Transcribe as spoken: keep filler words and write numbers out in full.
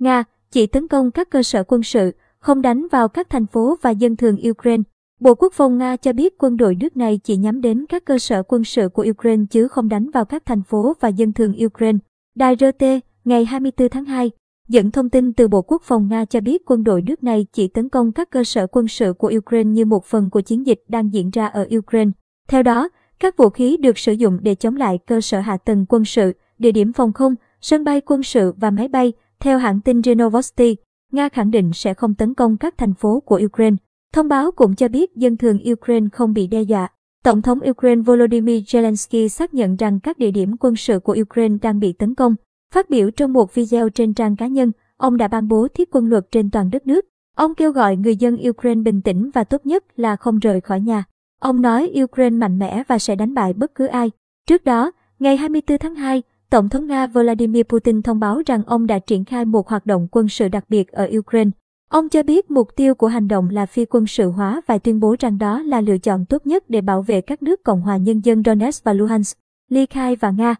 Nga chỉ tấn công các cơ sở quân sự, không đánh vào các thành phố và dân thường Ukraine. Bộ Quốc phòng Nga cho biết quân đội nước này chỉ nhắm đến các cơ sở quân sự của Ukraine chứ không đánh vào các thành phố và dân thường Ukraine. Đài rờ tê ngày hai mươi tư tháng hai dẫn thông tin từ Bộ Quốc phòng Nga cho biết quân đội nước này chỉ tấn công các cơ sở quân sự của Ukraine như một phần của chiến dịch đang diễn ra ở Ukraine. Theo đó, các vũ khí được sử dụng để chống lại cơ sở hạ tầng quân sự, địa điểm phòng không, sân bay quân sự và máy bay, theo hãng tin Novosti. Nga khẳng định sẽ không tấn công các thành phố của Ukraine. Thông báo cũng cho biết dân thường Ukraine không bị đe dọa. Tổng thống Ukraine Volodymyr Zelensky xác nhận rằng các địa điểm quân sự của Ukraine đang bị tấn công. Phát biểu trong một video trên trang cá nhân, ông đã ban bố thiết quân luật trên toàn đất nước. Ông kêu gọi người dân Ukraine bình tĩnh và tốt nhất là không rời khỏi nhà. Ông nói Ukraine mạnh mẽ và sẽ đánh bại bất cứ ai. Trước đó, ngày hai mươi tư tháng hai, Tổng thống Nga Vladimir Putin thông báo rằng ông đã triển khai một hoạt động quân sự đặc biệt ở Ukraine. Ông cho biết mục tiêu của hành động là phi quân sự hóa và tuyên bố rằng đó là lựa chọn tốt nhất để bảo vệ các nước Cộng hòa Nhân dân Donetsk và Luhansk, ly khai và Nga.